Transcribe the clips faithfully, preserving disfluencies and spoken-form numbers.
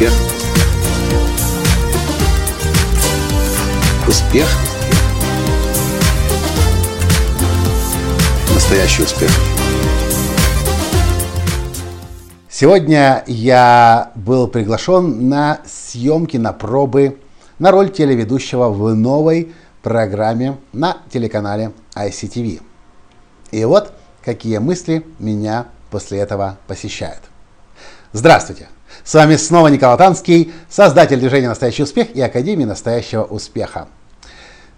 Успех. Успех. Настоящий успех. Сегодня я был приглашен на съемки, на пробы, на роль телеведущего в новой программе на телеканале ай си ти ви. И вот какие мысли меня после этого посещают. Здравствуйте! С вами снова Николай Танский, создатель движения «Настоящий успех» и Академии настоящего успеха.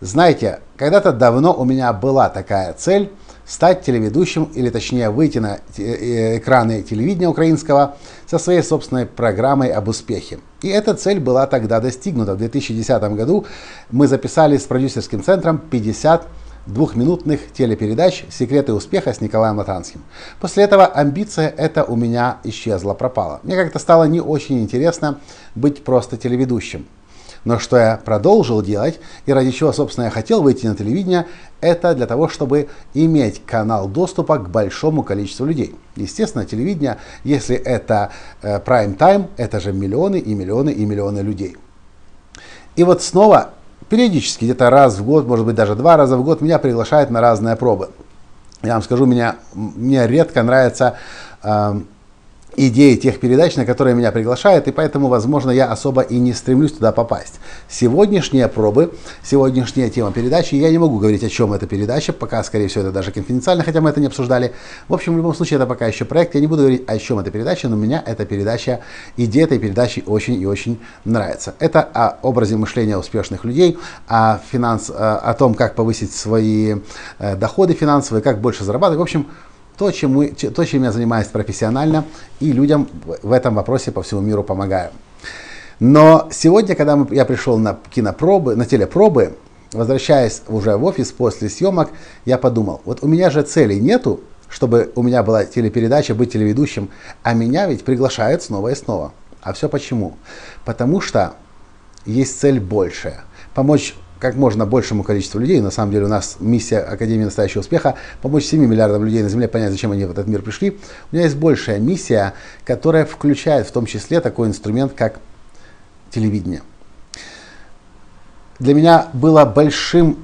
Знаете, когда-то давно у меня была такая цель – стать телеведущим, или точнее выйти на экраны телевидения украинского со своей собственной программой об успехе. И эта цель была тогда достигнута. В две тысячи десятом году мы записали с продюсерским центром пятьдесят двухминутных телепередач «Секреты успеха» с Николаем Латанским. После этого амбиция эта у меня исчезла, пропала. Мне как-то стало не очень интересно быть просто телеведущим. Но что я продолжил делать и ради чего, собственно, я хотел выйти на телевидение, это для того, чтобы иметь канал доступа к большому количеству людей. Естественно, телевидение, если это прайм-тайм, это же миллионы и миллионы и миллионы людей. И вот снова... Периодически, где-то раз в год, может быть даже два раза в год, меня приглашают на разные пробы. Я вам скажу, меня, мне редко нравятся э, идеи тех передач, на которые меня приглашают, и поэтому, возможно, я особо и не стремлюсь туда попасть. Сегодняшние пробы, сегодняшняя тема передачи, я не могу говорить, о чем эта передача, пока, скорее всего, это даже конфиденциально, хотя мы это не обсуждали. В общем, в любом случае, это пока еще проект, я не буду говорить, о чем эта передача, но меня эта передача, идея этой передачи очень и очень нравится. Это о образе мышления успешных людей, о, финанс, о том, как повысить свои доходы финансовые, как больше зарабатывать, в общем, То чем, мы, то, чем я занимаюсь профессионально, и людям в этом вопросе по всему миру помогаю. Но сегодня, когда мы, я пришел на кинопробы, на телепробы, возвращаясь уже в офис после съемок, я подумал, вот у меня же целей нету, чтобы у меня была телепередача, быть телеведущим, а меня ведь приглашают снова и снова. А все почему? Потому что есть цель большая. Помочь как можно большему количеству людей. На самом деле у нас миссия Академии настоящего успеха помочь семи миллиардам людей на Земле понять, зачем они в этот мир пришли. У меня есть большая миссия, которая включает в том числе такой инструмент, как телевидение. Для меня было большим,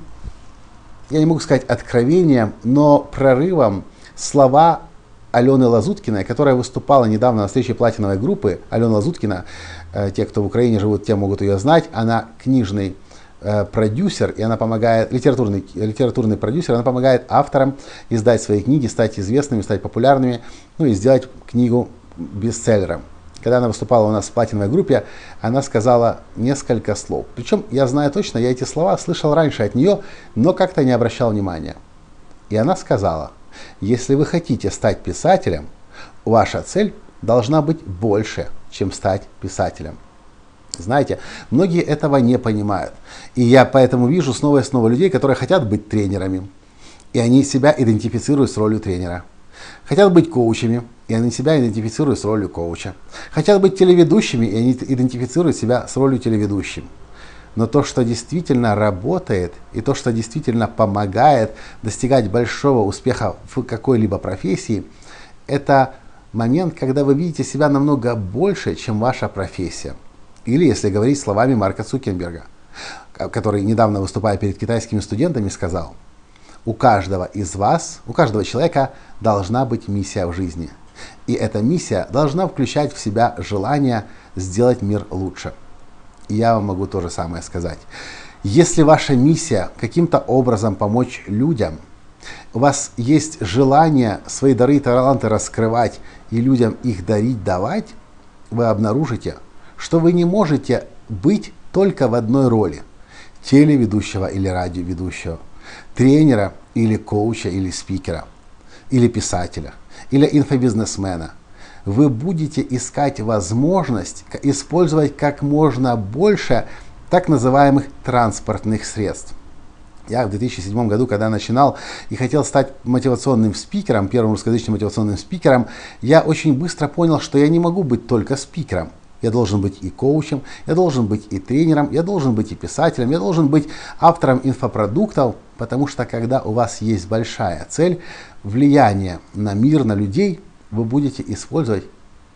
я не могу сказать откровением, но прорывом слова Алёны Лазуткиной, которая выступала недавно на встрече платиновой группы. Алёна Лазуткина, те, кто в Украине живут, те могут ее знать, она книжный продюсер, и она помогает, литературный, литературный продюсер, она помогает авторам издать свои книги, стать известными, стать популярными, ну и сделать книгу бестселлером. Когда она выступала у нас в платиновой группе, она сказала несколько слов. Причем, я знаю точно, я эти слова слышал раньше от нее, но как-то не обращал внимания. И она сказала, если вы хотите стать писателем, ваша цель должна быть больше, чем стать писателем. Знаете, многие этого не понимают. И я поэтому вижу снова и снова людей, которые хотят быть тренерами, и они себя идентифицируют с ролью тренера. Хотят быть коучами, и они себя идентифицируют с ролью коуча. Хотят быть телеведущими, и они идентифицируют себя с ролью телеведущим. Но то, что действительно работает, и то, что действительно помогает достигать большого успеха в какой-либо профессии, это момент, когда вы видите себя намного больше, чем ваша профессия. Или, если говорить словами Марка Цукерберга, который, недавно выступая перед китайскими студентами, сказал, у каждого из вас, у каждого человека должна быть миссия в жизни. И эта миссия должна включать в себя желание сделать мир лучше. И я вам могу то же самое сказать. Если ваша миссия каким-то образом помочь людям, у вас есть желание свои дары и таланты раскрывать и людям их дарить, давать, вы обнаружите, что вы не можете быть только в одной роли – телеведущего или радиоведущего, тренера или коуча или спикера, или писателя, или инфобизнесмена. Вы будете искать возможность использовать как можно больше так называемых транспортных средств. Я в две тысячи седьмом году, когда начинал и хотел стать мотивационным спикером, первым русскоязычным мотивационным спикером, я очень быстро понял, что я не могу быть только спикером. Я должен быть и коучем, я должен быть и тренером, я должен быть и писателем, я должен быть автором инфопродуктов, потому что когда у вас есть большая цель, влияние на мир, на людей, вы будете использовать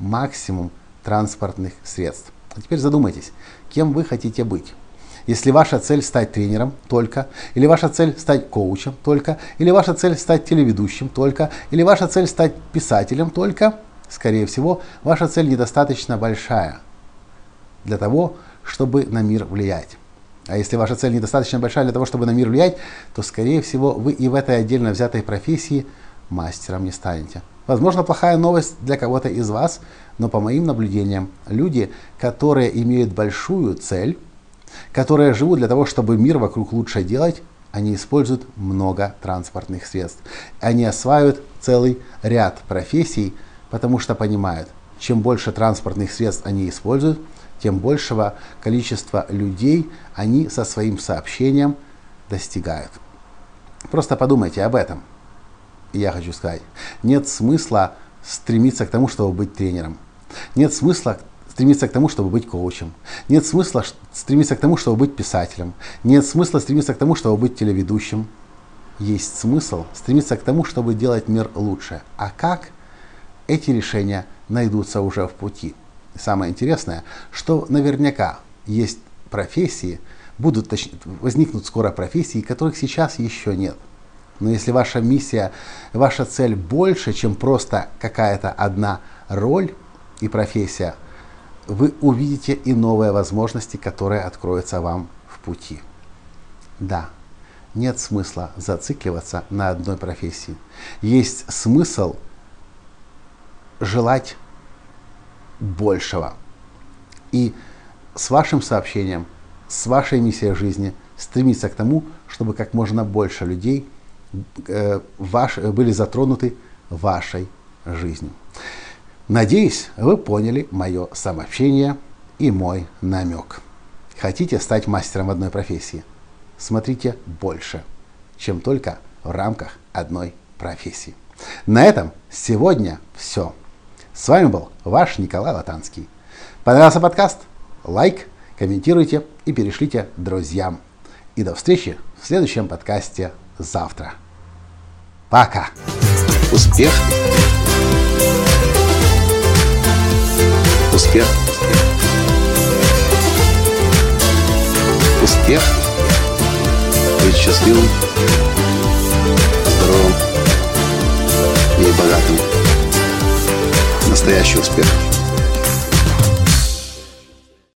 максимум транспортных средств. А теперь задумайтесь, кем вы хотите быть. Если ваша цель стать тренером только, или ваша цель стать коучем только, или ваша цель стать телеведущим только, или ваша цель стать писателем только, скорее всего, ваша цель недостаточно большая для того, чтобы на мир влиять. А если ваша цель недостаточно большая для того, чтобы на мир влиять, то, скорее всего, вы и в этой отдельно взятой профессии мастером не станете. Возможно, плохая новость для кого-то из вас, но по моим наблюдениям, люди, которые имеют большую цель, которые живут для того, чтобы мир вокруг лучше делать, они используют много транспортных средств. Они осваивают целый ряд профессий, потому что понимают, чем больше транспортных средств они используют, тем большего количества людей они со своим сообщением достигают. Просто подумайте об этом. Я хочу сказать, нет смысла стремиться к тому, чтобы быть тренером. Нет смысла стремиться к тому, чтобы быть коучем. Нет смысла стремиться к тому, чтобы быть писателем. Нет смысла стремиться к тому, чтобы быть телеведущим. Есть смысл стремиться к тому, чтобы делать мир лучше. А как? Эти решения найдутся уже в пути. И самое интересное, что наверняка есть профессии, будут, точнее, возникнут скоро профессии, которых сейчас еще нет. Но если ваша миссия, ваша цель больше, чем просто какая-то одна роль и профессия, вы увидите и новые возможности, которые откроются вам в пути. Да, нет смысла зацикливаться на одной профессии. Есть смысл желать большего. И с вашим сообщением, с вашей миссией жизни стремиться к тому, чтобы как можно больше людей Ваш, были затронуты вашей жизнью. Надеюсь, вы поняли мое сообщение и мой намек. Хотите стать мастером одной профессии? Смотрите больше, чем только в рамках одной профессии. На этом сегодня все. С вами был ваш Николай Латанский. Понравился подкаст? Лайк, комментируйте и перешлите друзьям. И до встречи в следующем подкасте завтра. Пока. Успех. Успех. Успех. Быть счастливым, здоровым и богатым. Настоящий успех.